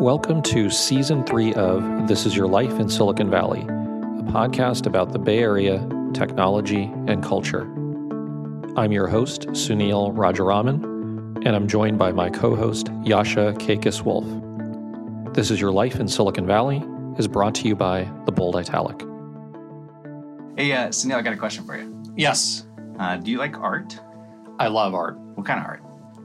Welcome to Season 3 of This Is Your Life in Silicon Valley, a podcast about the Bay Area, technology, and culture. I'm your host, Sunil Rajaraman, and I'm joined by my co-host, Yasha Kakis-Wolf. This Is Your Life in Silicon Valley is brought to you by The Bold Italic. Hey, Sunil, I got a question for you. Yes. Do you like art? I love art. What kind of art?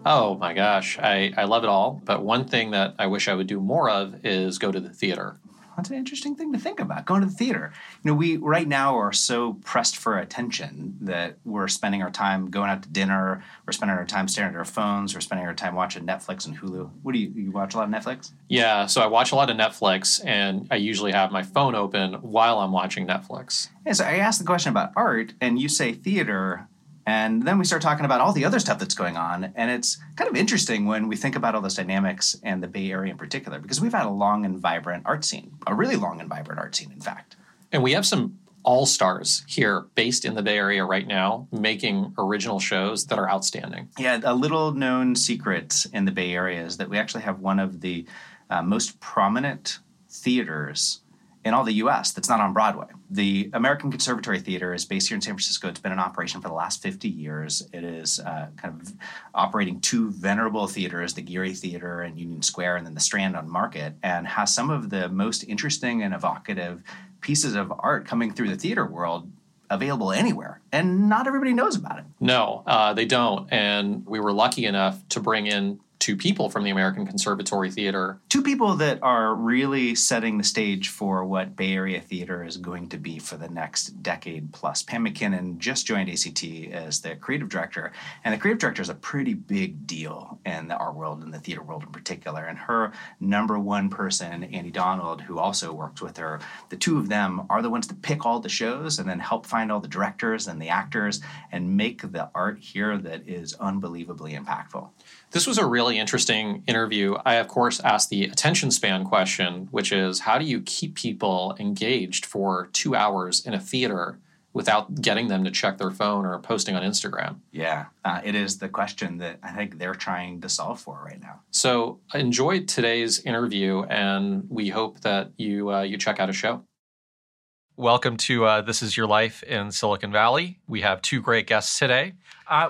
Oh my gosh, I love it all. But one thing that I wish I would do more of is go to the theater. That's an interesting thing to think about, going to the theater. You know, we right now are so pressed for attention that we're spending our time going out to dinner, we're spending our time staring at our phones, we're spending our time watching Netflix and Hulu. What do you watch a lot of Netflix? Yeah, so I watch a lot of Netflix, and I usually have my phone open while I'm watching Netflix. Yeah, so I asked the question about art, and you say theater. And then we start talking about all the other stuff that's going on. And it's kind of interesting when we think about all those dynamics and the Bay Area in particular, because we've had a long and vibrant art scene, a really long and vibrant art scene, in fact. And we have some all-stars here based in the Bay Area right now making original shows that are outstanding. Yeah, a little-known secret in the Bay Area is that we actually have one of the most prominent theaters in all the U.S. that's not on Broadway. The American Conservatory Theater is based here in San Francisco. It's been in operation for the last 50 years. It is kind of operating two venerable theaters, the Geary Theater in Union Square and then the Strand on Market, and has some of the most interesting and evocative pieces of art coming through the theater world available anywhere. And not everybody knows about it. No, they don't. And we were lucky enough to bring in two people from the American Conservatory Theater. Two people that are really setting the stage for what Bay Area theater is going to be for the next decade plus. Pam McKinnon just joined ACT as the creative director, and the creative director is a pretty big deal in the art world and the theater world in particular. And her number one person, Annie Donald, who also worked with her, the two of them are the ones that pick all the shows and then help find all the directors and the actors and make the art here that is unbelievably impactful. This was a really interesting interview. I, of course, asked the attention span question, which is how do you keep people engaged for 2 hours in a theater without getting them to check their phone or posting on Instagram? Yeah, it is the question that I think they're trying to solve for right now. So I enjoyed today's interview, and we hope that you check out a show. Welcome to This Is Your Life in Silicon Valley. We have two great guests today.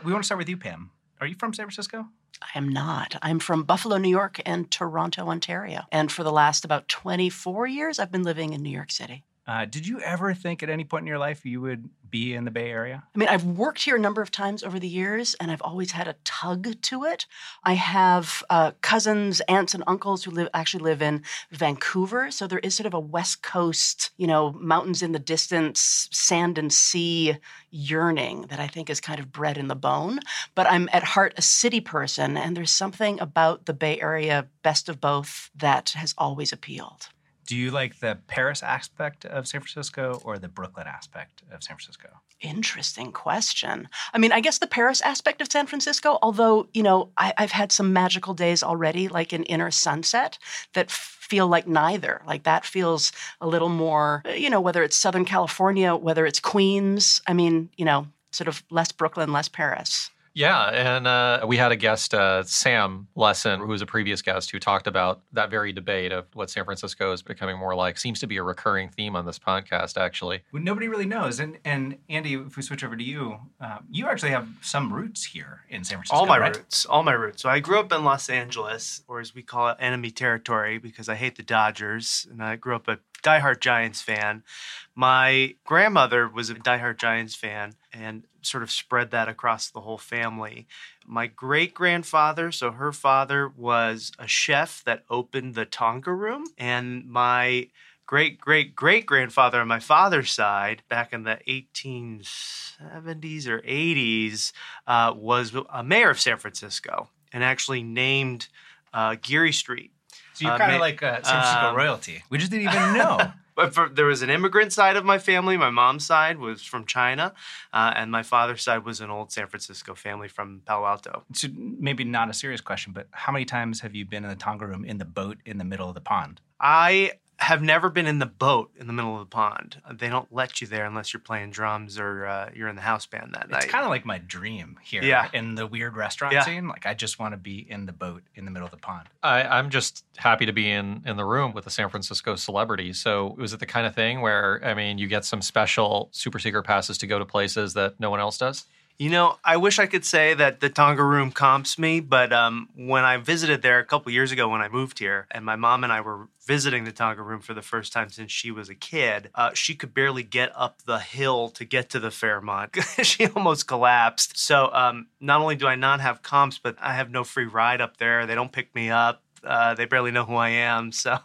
We want to start with you, Pam. Are you from San Francisco? I am not. I'm from Buffalo, New York, and Toronto, Ontario. And for the last about 24 years, I've been living in New York City. Did you ever think at any point in your life you would be in the Bay Area? I mean, I've worked here a number of times over the years, and I've always had a tug to it. I have cousins, aunts, and uncles who actually live in Vancouver. So there is sort of a West Coast, you know, mountains in the distance, sand and sea yearning that I think is kind of bred in the bone. But I'm at heart a city person, and there's something about the Bay Area, best of both, that has always appealed. Do you like the Paris aspect of San Francisco or the Brooklyn aspect of San Francisco? Interesting question. I mean, I guess the Paris aspect of San Francisco, although, you know, I've had some magical days already, like an inner sunset, that feel like neither. Like that feels a little more, you know, whether it's Southern California, whether it's Queens. I mean, you know, sort of less Brooklyn, less Paris. Yeah, and we had a guest, Sam Lessin, who was a previous guest, who talked about that very debate of what San Francisco is becoming more like. Seems to be a recurring theme on this podcast, actually. Well, nobody really knows. And Andy, if we switch over to you, you actually have some roots here in San Francisco, All my roots. So I grew up in Los Angeles, or as we call it, enemy territory, because I hate the Dodgers, and I grew up a diehard Giants fan. My grandmother was a diehard Giants fan, and sort of spread that across the whole family. My great-grandfather, so her father, was a chef that opened the Tonga Room. And my great-great-great-grandfather on my father's side, back in the 1870s or 80s, was a mayor of San Francisco and actually named Geary Street. So you're kind of like San Francisco royalty. We just didn't even know. But there was an immigrant side of my family. My mom's side was from China, and my father's side was an old San Francisco family from Palo Alto. So maybe not a serious question, but how many times have you been in the Tonga Room in the boat in the middle of the pond? I have never been in the boat in the middle of the pond. They don't let you there unless you're playing drums or you're in the house band that night. It's kind of like my dream here in the weird restaurant scene. Like, I just want to be in the boat in the middle of the pond. I'm just happy to be in the room with a San Francisco celebrity. So was it the kind of thing where, I mean, you get some special super secret passes to go to places that no one else does? You know, I wish I could say that the Tonga Room comps me, but when I visited there a couple years ago when I moved here, and my mom and I were visiting the Tonga Room for the first time since she was a kid, she could barely get up the hill to get to the Fairmont. She almost collapsed. So not only do I not have comps, but I have no free ride up there. They don't pick me up. They barely know who I am, so...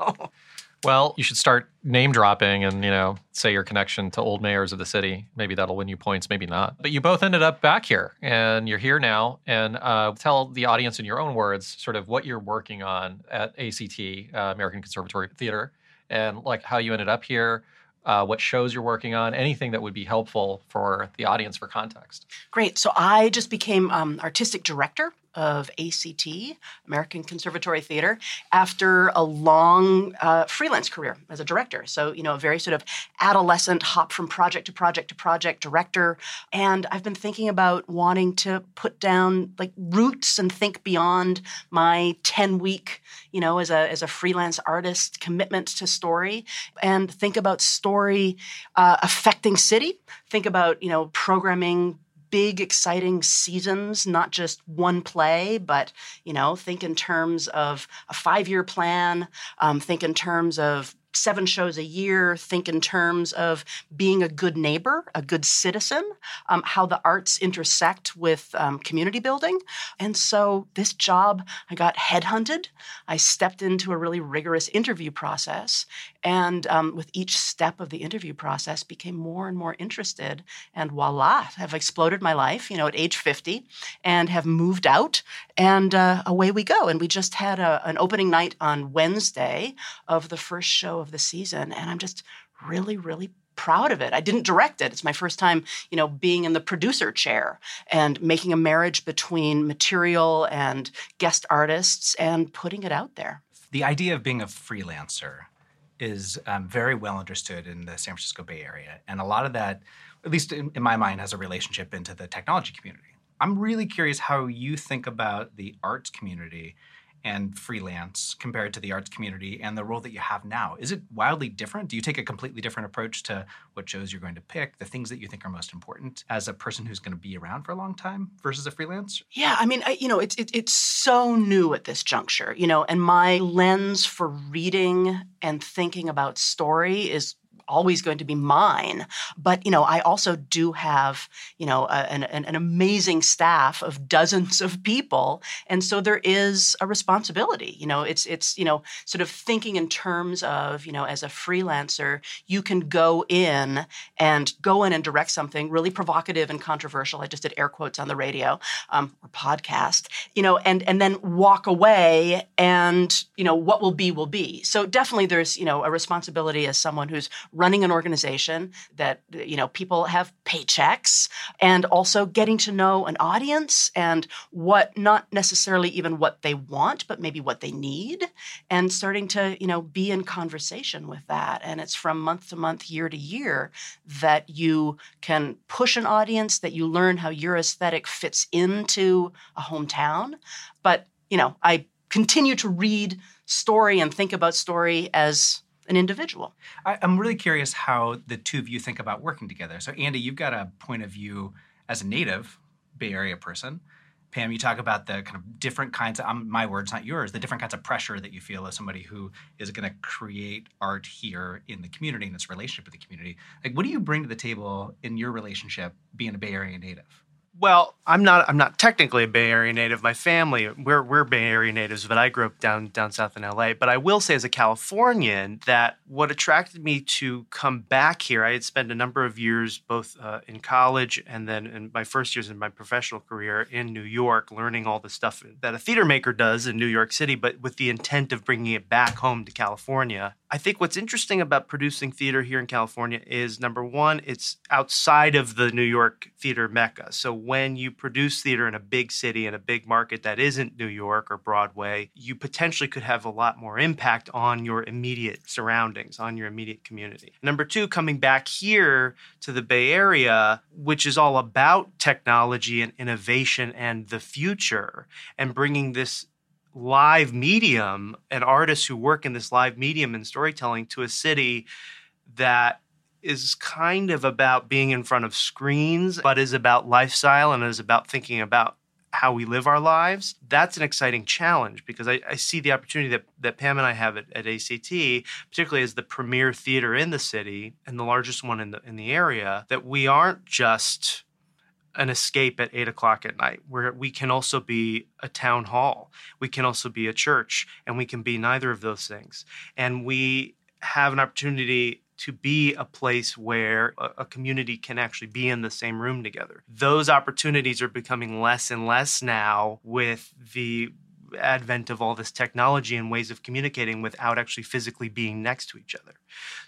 Well, you should start name dropping and, you know, say your connection to old mayors of the city. Maybe that'll win you points, maybe not. But you both ended up back here and you're here now. And tell the audience in your own words sort of what you're working on at ACT, American Conservatory Theater, and like how you ended up here. What shows you're working on, anything that would be helpful for the audience for context. Great. So I just became artistic director of ACT, American Conservatory Theater, after a long freelance career as a director. So, you know, a very sort of adolescent hop from project to project to project director. And I've been thinking about wanting to put down like roots and think beyond my 10-week, you know, as a freelance artist commitment to story, and think about story affecting city, think about, you know, programming big, exciting seasons, not just one play, but, you know, think in terms of a 5-year plan, think in terms of 7 shows a year, think in terms of being a good neighbor, a good citizen, how the arts intersect with community building. And so this job, I got headhunted. I stepped into a really rigorous interview process. And with each step of the interview process, became more and more interested. And voila, I've exploded my life, you know, at age 50, and have moved out. And away we go. And we just had an opening night on Wednesday of the first show of the season, and I'm just really, really proud of it. I didn't direct it. It's my first time, you know, being in the producer chair and making a marriage between material and guest artists and putting it out there. The idea of being a freelancer is very well understood in the San Francisco Bay Area, and a lot of that, at least in my mind, has a relationship into the technology community. I'm really curious how you think about the arts community and freelance compared to the arts community and the role that you have now. Is it wildly different? Do you take a completely different approach to what shows you're going to pick, the things that you think are most important as a person who's going to be around for a long time versus a freelance? Yeah, I mean, you know, it's so new at this juncture, you know, and my lens for reading and thinking about story is always going to be mine. But, you know, I also do have, you know, an amazing staff of dozens of people. And so there is a responsibility, you know, it's, you know, sort of thinking in terms of, you know, as a freelancer, you can go in and direct something really provocative and controversial. I just did air quotes on the radio or podcast, you know, and then walk away and, you know, what will be. So definitely there's, you know, a responsibility as someone who's running an organization that, you know, people have paychecks, and also getting to know an audience and what, not necessarily even what they want, but maybe what they need, and starting to, you know, be in conversation with that. And it's from month to month, year to year, that you can push an audience, that you learn how your aesthetic fits into a hometown. But, you know, I continue to read story and think about story as an individual. I'm really curious how the two of you think about working together. So Andy, you've got a point of view as a native Bay Area person. Pam, you talk about the kind of different kinds of, my words, not yours, the different kinds of pressure that you feel as somebody who is going to create art here in the community and its relationship with the community. Like, what do you bring to the table in your relationship being a Bay Area native? Well, I'm not technically a Bay Area native. My family, we're Bay Area natives, but I grew up down south in LA. But I will say, as a Californian, that what attracted me to come back here, I had spent a number of years both in college and then in my first years in my professional career in New York, learning all the stuff that a theater maker does in New York City, but with the intent of bringing it back home to California. I think what's interesting about producing theater here in California is, number one, it's outside of the New York theater mecca. So when you produce theater in a big city, in a big market that isn't New York or Broadway, you potentially could have a lot more impact on your immediate surroundings, on your immediate community. Number two, coming back here to the Bay Area, which is all about technology and innovation and the future, and bringing this live medium and artists who work in this live medium and storytelling to a city that is kind of about being in front of screens, but is about lifestyle and is about thinking about how we live our lives. That's an exciting challenge because I see the opportunity that Pam and I have at ACT, particularly as the premier theater in the city and the largest one in the area, that we aren't just an escape at 8 o'clock at night, where we can also be a town hall, we can also be a church, and we can be neither of those things. And we have an opportunity to be a place where a community can actually be in the same room together. Those opportunities are becoming less and less now with the advent of all this technology and ways of communicating without actually physically being next to each other.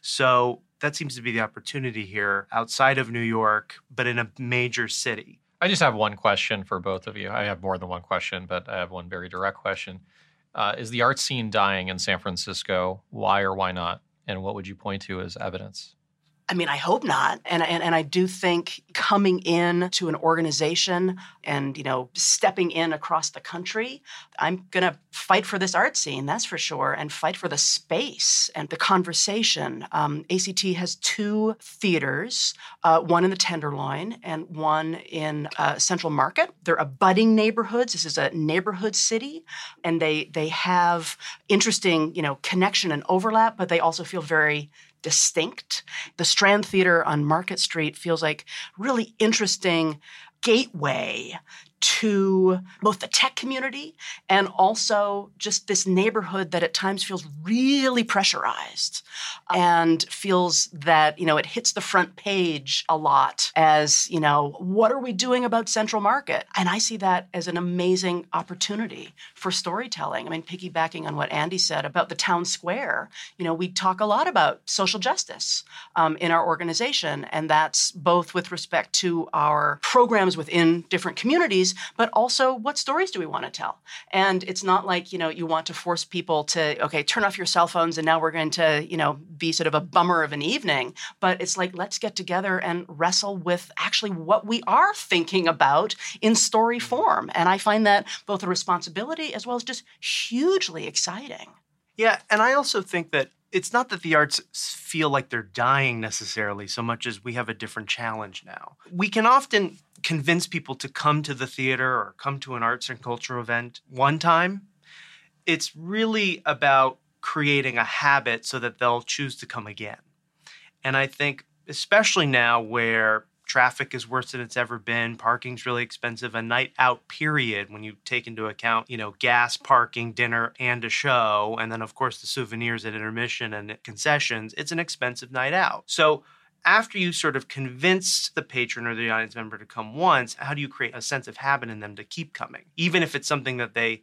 So that seems to be the opportunity here outside of New York, but in a major city. I just have one question for both of you. I have more than one question, but I have one very direct question. Is the art scene dying in San Francisco? Why or why not? And what would you point to as evidence? I mean, I hope not. And I do think coming in to an organization and, stepping in across the country, I'm going to fight for this art scene, that's for sure, and fight for the space and the conversation. ACT has two theaters, one in the Tenderloin and one in Central Market. They're abutting neighborhoods. This is a neighborhood city, and they have interesting, connection and overlap, but they also feel very distinct. The Strand Theater on Market Street feels like really interesting gateway to both the tech community and also just this neighborhood that at times feels really pressurized and feels that, it hits the front page a lot as, what are we doing about Central Market? And I see that as an amazing opportunity for storytelling. I mean, piggybacking on what Andy said about the town square, we talk a lot about social justice in our organization, and that's both with respect to our programs within different communities, but also what stories do we want to tell? And it's not like, you want to force people to, turn off your cell phones and now we're going to, be sort of a bummer of an evening. But it's like, let's get together and wrestle with actually what we are thinking about in story form. And I find that both a responsibility as well as just hugely exciting. Yeah. And I also think that it's not that the arts feel like they're dying necessarily so much as we have a different challenge now. We can often convince people to come to the theater or come to an arts and culture event one time. It's really about creating a habit so that they'll choose to come again. And I think especially now where traffic is worse than it's ever been, parking's really expensive, a night out period when you take into account, gas, parking, dinner, and a show, and then of course the souvenirs at intermission and at concessions, it's an expensive night out. So after you sort of convince the patron or the audience member to come once, how do you create a sense of habit in them to keep coming? Even if it's something that they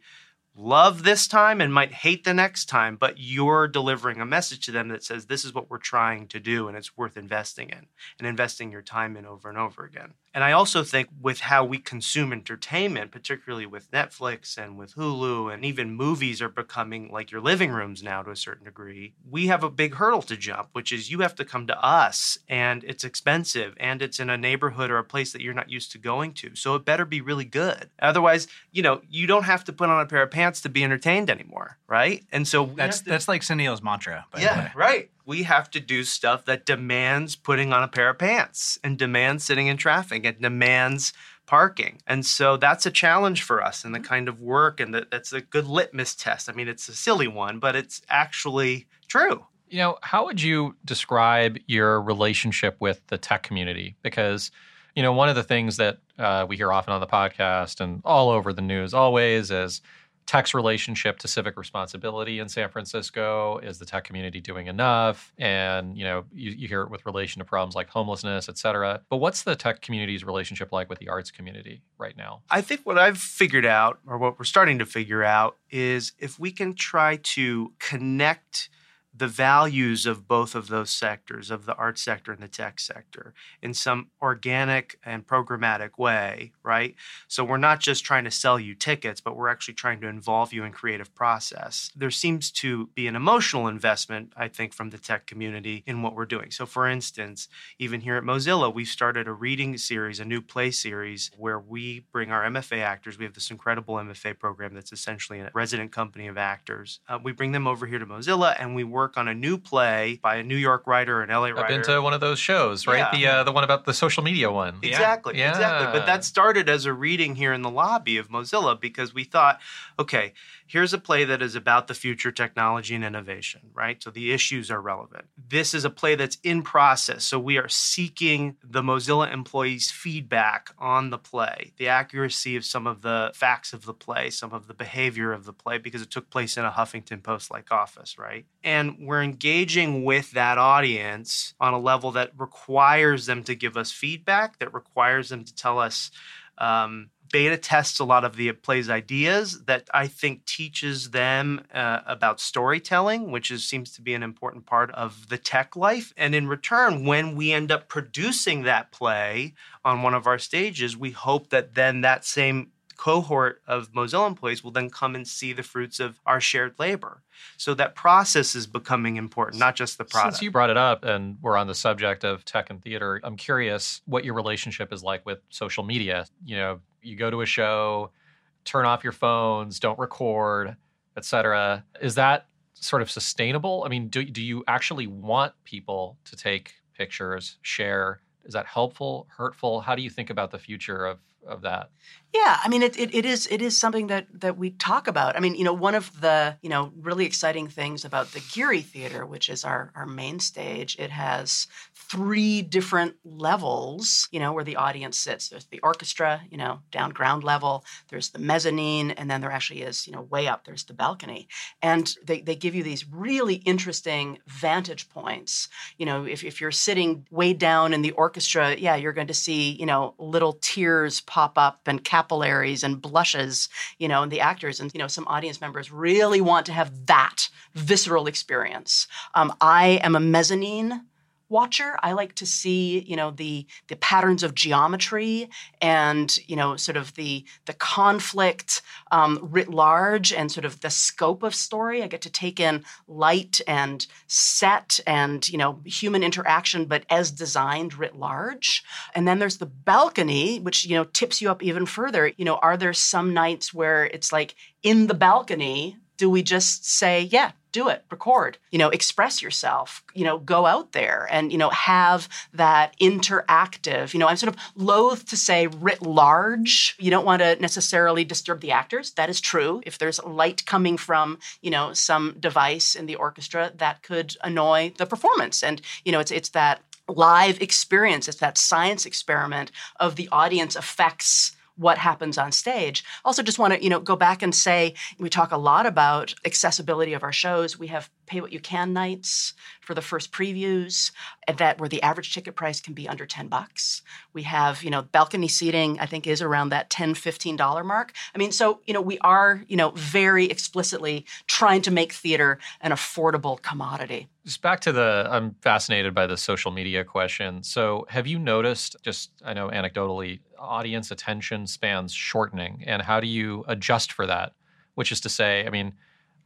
love this time and might hate the next time, but you're delivering a message to them that says, this is what we're trying to do and it's worth investing in and investing your time in over and over again. And I also think with how we consume entertainment, particularly with Netflix and with Hulu, and even movies are becoming like your living rooms now to a certain degree, we have a big hurdle to jump, which is you have to come to us and it's expensive and it's in a neighborhood or a place that you're not used to going to. So it better be really good. Otherwise, you don't have to put on a pair of pants to be entertained anymore, right? And so that's like Sunil's mantra, by the way. Right. We have to do stuff that demands putting on a pair of pants and demands sitting in traffic and demands parking. And so that's a challenge for us and the kind of work, and that's a good litmus test. I mean, it's a silly one, but it's actually true. How would you describe your relationship with the tech community? Because, one of the things that we hear often on the podcast and all over the news always is tech's relationship to civic responsibility in San Francisco. Is the tech community doing enough? And, you hear it with relation to problems like homelessness, et cetera. But what's the tech community's relationship like with the arts community right now? I think what I've figured out, or what we're starting to figure out, is if we can try to connect the values of both of those sectors, of the art sector and the tech sector, in some organic and programmatic way, right? So we're not just trying to sell you tickets, but we're actually trying to involve you in creative process. There seems to be an emotional investment, I think, from the tech community in what we're doing. So for instance, even here at Mozilla, we've started a reading series, a new play series, where we bring our MFA actors. We have this incredible MFA program that's essentially a resident company of actors. We bring them over here to Mozilla, and we work on a new play by a New York writer, an LA writer. I've been to one of those shows, right? Yeah. The one about the social media one. Exactly, yeah. Exactly. But that started as a reading here in the lobby of Mozilla because we thought, okay, here's a play that is about the future technology and innovation, right? So the issues are relevant. This is a play that's in process. So we are seeking the Mozilla employees' feedback on the play, the accuracy of some of the facts of the play, some of the behavior of the play, because it took place in a Huffington Post-like office, right? And we're engaging with that audience on a level that requires them to give us feedback, that requires them to tell us, beta tests a lot of the play's ideas, that I think teaches them about storytelling, which seems to be an important part of the tech life. And in return, when we end up producing that play on one of our stages, we hope that then that same cohort of Mozilla employees will then come and see the fruits of our shared labor. So that process is becoming important, not just the product. Since you brought it up and we're on the subject of tech and theater, I'm curious what your relationship is like with social media. You know, you go to a show, turn off your phones, don't record, et cetera. Is that sort of sustainable? I mean, do you actually want people to take pictures, share? Is that helpful, hurtful? How do you think about the future of that? Yeah, I mean, it is something that we talk about. I mean, you know, one of the, you know, really exciting things about the Geary Theater, which is our main stage, it has 3 different levels, you know, where the audience sits. There's the orchestra, you know, down ground level. There's the mezzanine, and then there actually is, you know, way up, there's the balcony. And they give you these really interesting vantage points. You know, if you're sitting way down in the orchestra, yeah, you're going to see, you know, little tears pop up and capillaries and blushes, you know, and the actors and, you know, some audience members really want to have that visceral experience. I am a mezzanine watcher. I like to see, you know, the patterns of geometry and, you know, sort of the conflict writ large and sort of the scope of story. I get to take in light and set and, you know, human interaction, but as designed writ large. And then there's the balcony, which, you know, tips you up even further. You know, are there some nights where it's like in the balcony, do we just say, yeah, do it, record, you know, express yourself, you know, go out there and, you know, have that interactive, you know, I'm sort of loath to say writ large. You don't want to necessarily disturb the actors. That is true. If there's light coming from, you know, some device in the orchestra, that could annoy the performance. And, you know, it's that live experience. It's that science experiment of the audience affects what happens on stage. Also just want to, you know, go back and say, we talk a lot about accessibility of our shows. We have pay what you can nights for the first previews where the average ticket price can be under $10. We have, you know, balcony seating, I think, is around that $10, $15 mark. I mean, so, you know, we are, you know, very explicitly trying to make theater an affordable commodity. Just back to I'm fascinated by the social media question. So have you noticed, just, I know anecdotally, audience attention spans shortening, and how do you adjust for that? Which is to say, I mean,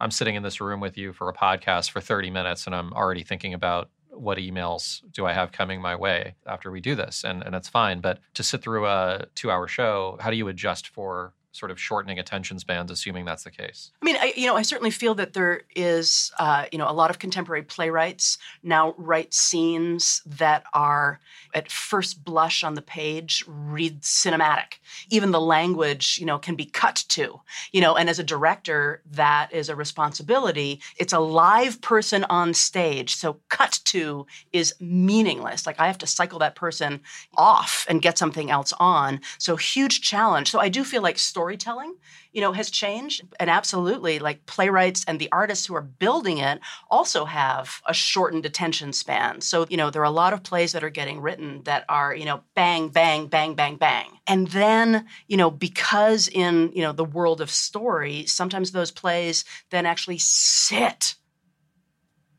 I'm sitting in this room with you for a podcast for 30 minutes and I'm already thinking about what emails do I have coming my way after we do this, and that's fine. But to sit through a 2-hour show, how do you adjust for sort of shortening attention spans, assuming that's the case? I mean, I certainly feel that there is, you know, a lot of contemporary playwrights now write scenes that are, at first blush on the page, read cinematic. Even the language, you know, can be cut to, you know, and as a director, that is a responsibility. It's a live person on stage, so cut to is meaningless. Like, I have to cycle that person off and get something else on. So huge challenge. So I do feel like storytelling, you know, has changed. And absolutely, like, playwrights and the artists who are building it also have a shortened attention span. So, you know, there are a lot of plays that are getting written that are, you know, bang, bang, bang, bang, bang. And then, you know, because in, you know, the world of story, sometimes those plays then actually sit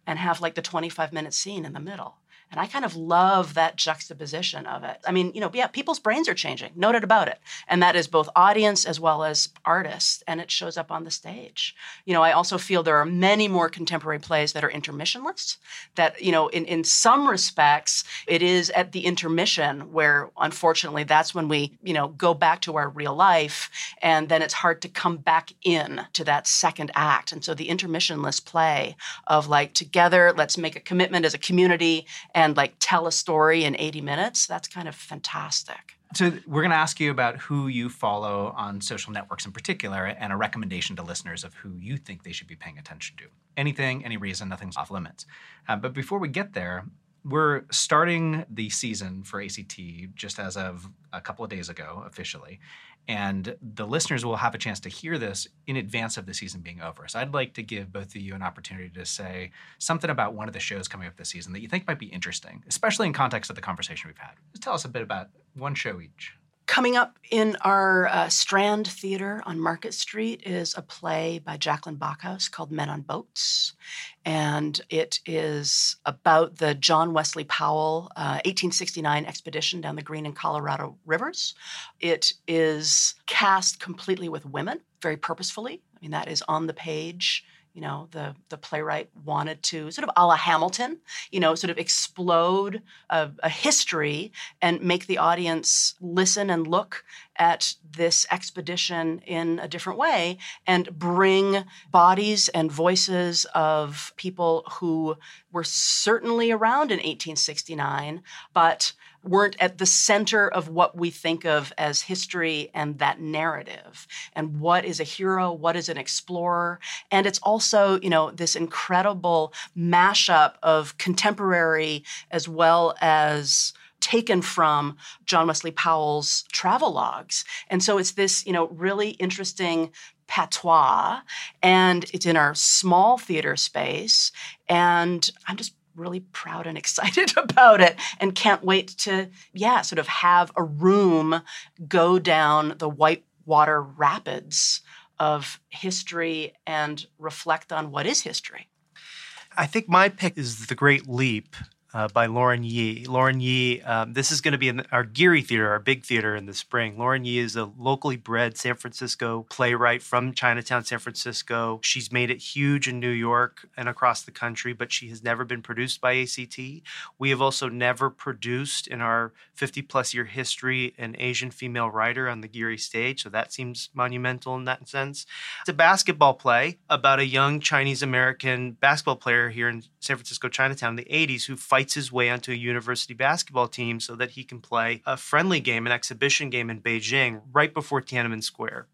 and have like the 25-minute scene in the middle. And I kind of love that juxtaposition of it. I mean, you know, yeah, people's brains are changing, no doubt about it. And that is both audience as well as artists, and it shows up on the stage. You know, I also feel there are many more contemporary plays that are intermissionless, that, you know, in some respects, it is at the intermission where, unfortunately, that's when we, you know, go back to our real life, and then it's hard to come back in to that second act. And so the intermissionless play of, like, together, let's make a commitment as a community and like tell a story in 80 minutes, that's kind of fantastic. So we're going to ask you about who you follow on social networks in particular, and a recommendation to listeners of who you think they should be paying attention to. Anything, any reason, nothing's off limits. But before we get there, we're starting the season for ACT just as of a couple of days ago, officially. And the listeners will have a chance to hear this in advance of the season being over. So I'd like to give both of you an opportunity to say something about one of the shows coming up this season that you think might be interesting, especially in context of the conversation we've had. Just tell us a bit about one show each. Coming up in our Strand Theater on Market Street is a play by Jacqueline Bacchus called Men on Boats. And it is about the John Wesley Powell 1869 expedition down the Green and Colorado Rivers. It is cast completely with women, very purposefully. I mean, that is on the page. You know, the playwright wanted to sort of a la Hamilton, you know, sort of explode a history and make the audience listen and look at this expedition in a different way, and bring bodies and voices of people who were certainly around in 1869, but weren't at the center of what we think of as history and that narrative. And what is a hero? What is an explorer? And it's also, you know, this incredible mashup of contemporary as well as taken from John Wesley Powell's travelogues. And so it's this, you know, really interesting patois, and it's in our small theater space. And I'm just really proud and excited about it, and can't wait to, sort of have a room go down the whitewater rapids of history and reflect on what is history. I think my pick is The Great Leap by Lauren Yee. Lauren Yee, this is going to be in our Geary Theater, our big theater in the spring. Lauren Yee is a locally bred San Francisco playwright from Chinatown, San Francisco. She's made it huge in New York and across the country, but she has never been produced by ACT. We have also never produced in our 50-plus year history an Asian female writer on the Geary stage, so that seems monumental in that sense. It's a basketball play about a young Chinese-American basketball player here in San Francisco, Chinatown, in the 80s, who fights his way onto a university basketball team so that he can play a friendly game, an exhibition game in Beijing right before Tiananmen Square.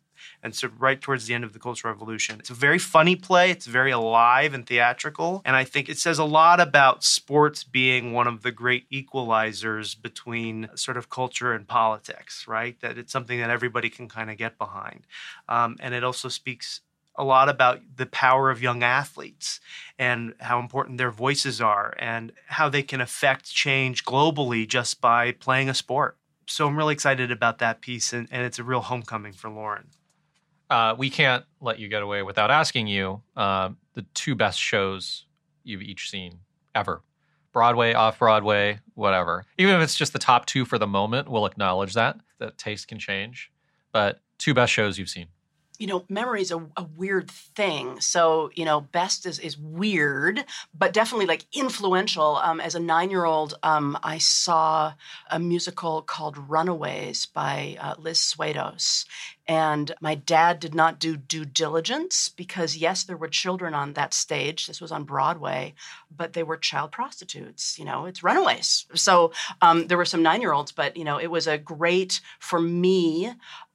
And so right towards the end of the Cultural Revolution. It's a very funny play. It's very alive and theatrical. And I think it says a lot about sports being one of the great equalizers between sort of culture and politics, right? That it's something that everybody can kind of get behind. And it also speaks a lot about the power of young athletes and how important their voices are and how they can affect change globally just by playing a sport. So I'm really excited about that piece, and it's a real homecoming for Lauren. We can't let you get away without asking you the two best shows you've each seen ever. Broadway, off-Broadway, whatever. Even if it's just the top two for the moment, we'll acknowledge that taste can change. But two best shows you've seen. You know, memory is a weird thing. So, you know, best is weird, but definitely like influential. As a 9-year-old, I saw a musical called Runaways by Liz Swados. And my dad did not do due diligence because, yes, there were children on that stage. This was on Broadway, but they were child prostitutes. You know, it's Runaways. So there were some 9-year-olds, but, you know, it was a great, for me,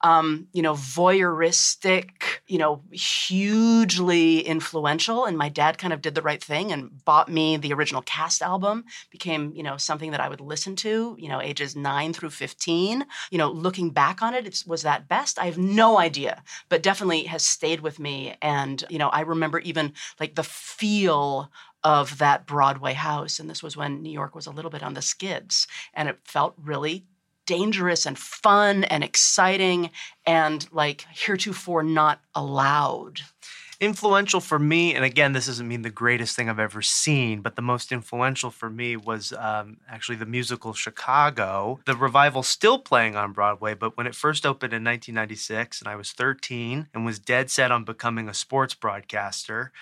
you know, voyeuristic, you know, hugely influential. And my dad kind of did the right thing and bought me the original cast album, became, you know, something that I would listen to, you know, ages 9 through 15. You know, looking back on it, was that best? I have no idea, but definitely has stayed with me. And, you know, I remember even like the feel of that Broadway house. And this was when New York was a little bit on the skids, and it felt really dangerous and fun and exciting and like heretofore not allowed. Influential for me, and again, this doesn't mean the greatest thing I've ever seen, but the most influential for me was actually the musical Chicago. The revival still playing on Broadway, but when it first opened in 1996, and I was 13 and was dead set on becoming a sports broadcaster,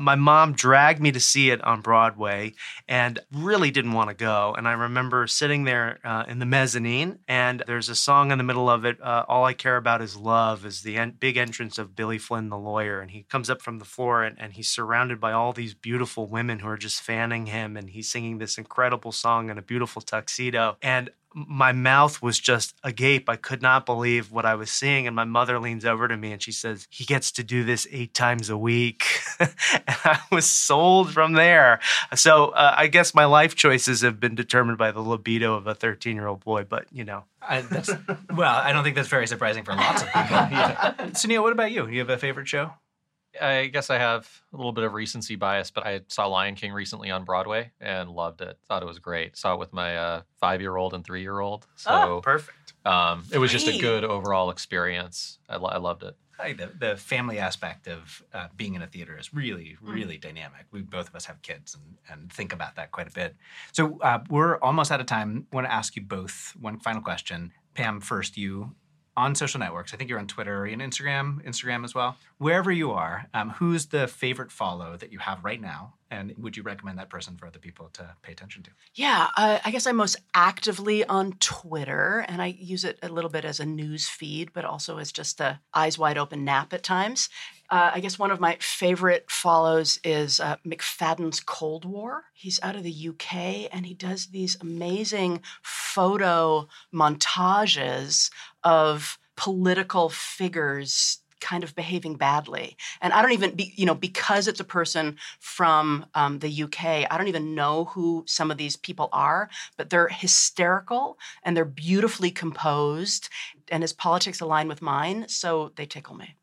my mom dragged me to see it on Broadway and really didn't want to go. And I remember sitting there in the mezzanine, and there's a song in the middle of it, All I Care About Is Love, is the big entrance of Billy Flynn, the lawyer, and he comes up from the floor and he's surrounded by all these beautiful women who are just fanning him, and he's singing this incredible song in a beautiful tuxedo. And my mouth was just agape. I could not believe what I was seeing. And my mother leans over to me and she says, "He gets to do this 8 times a week. And I was sold from there. So I guess my life choices have been determined by the libido of a 13-year-old boy, but you know. I don't think that's very surprising for lots of people. Yeah. Sunil, what about you? Do you have a favorite show? I guess I have a little bit of recency bias, but I saw Lion King recently on Broadway and loved it. Thought it was great. Saw it with my 5-year-old and 3-year-old. So perfect. It was just a good overall experience. I loved it. The family aspect of being in a theater is really, really dynamic. We both of us have kids and think about that quite a bit. So we're almost out of time. I want to ask you both one final question. Pam, first, you. On social networks, I think you're on Twitter and Instagram as well. Wherever you are, who's the favorite follow that you have right now? And would you recommend that person for other people to pay attention to? Yeah, I guess I'm most actively on Twitter, and I use it a little bit as a news feed, but also as just a eyes wide open nap at times. I guess one of my favorite follows is McFadden's Cold War. He's out of the UK, and he does these amazing photo montages of political figures kind of behaving badly. And I don't even, because it's a person from the UK, I don't even know who some of these people are, but they're hysterical and they're beautifully composed, and his politics align with mine, so they tickle me.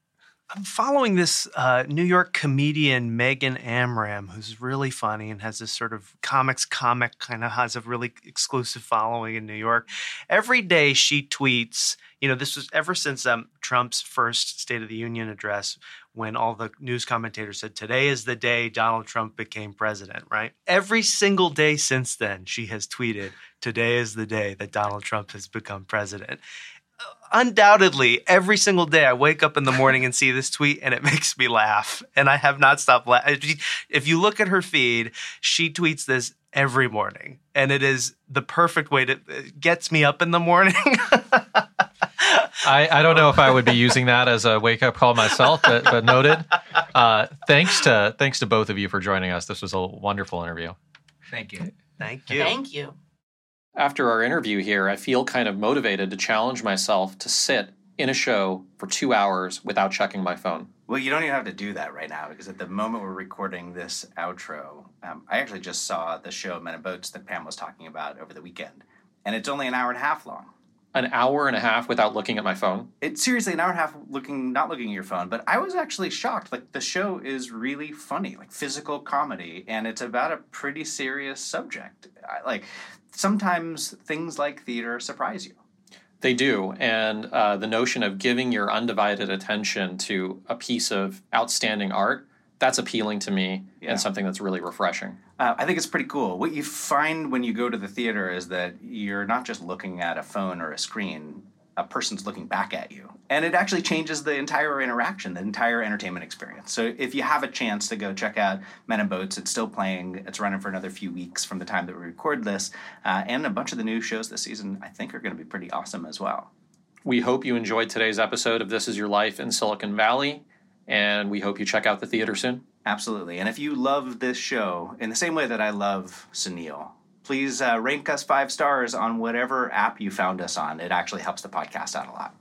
I'm following this New York comedian, Megan Amram, who's really funny and has this sort of comic kind of has a really exclusive following in New York. Every day she tweets, this was ever since Trump's first State of the Union address, when all the news commentators said, today is the day Donald Trump became president, right? Every single day since then, she has tweeted, today is the day that Donald Trump has become president. Undoubtedly, every single day I wake up in the morning and see this tweet, and it makes me laugh. And I have not stopped laughing. If you look at her feed, she tweets this every morning, and it is the perfect way it gets me up in the morning. I don't know if I would be using that as a wake-up call myself, but noted. Thanks to both of you for joining us. This was a wonderful interview. Thank you. Thank you. Thank you. After our interview here, I feel kind of motivated to challenge myself to sit in a show for 2 hours without checking my phone. Well, you don't even have to do that right now, because at the moment we're recording this outro, I actually just saw the show Men on Boats that Pam was talking about over the weekend, and it's only 1.5 hours long. 1.5 hours without looking at my phone? It's seriously 1.5 hours not looking at your phone, but I was actually shocked. The show is really funny, physical comedy, and it's about a pretty serious subject. Sometimes things like theater surprise you. They do, and the notion of giving your undivided attention to a piece of outstanding art, that's appealing to me, and something that's really refreshing. I think it's pretty cool. What you find when you go to the theater is that you're not just looking at a phone or a screen, a person's looking back at you. And it actually changes the entire interaction, the entire entertainment experience. So if you have a chance to go check out Men on Boats, it's still playing. It's running for another few weeks from the time that we record this. And a bunch of the new shows this season, I think, are going to be pretty awesome as well. We hope you enjoyed today's episode of This Is Your Life in Silicon Valley. And we hope you check out the theater soon. Absolutely. And if you love this show in the same way that I love Sunil, please rank us 5 stars on whatever app you found us on. It actually helps the podcast out a lot.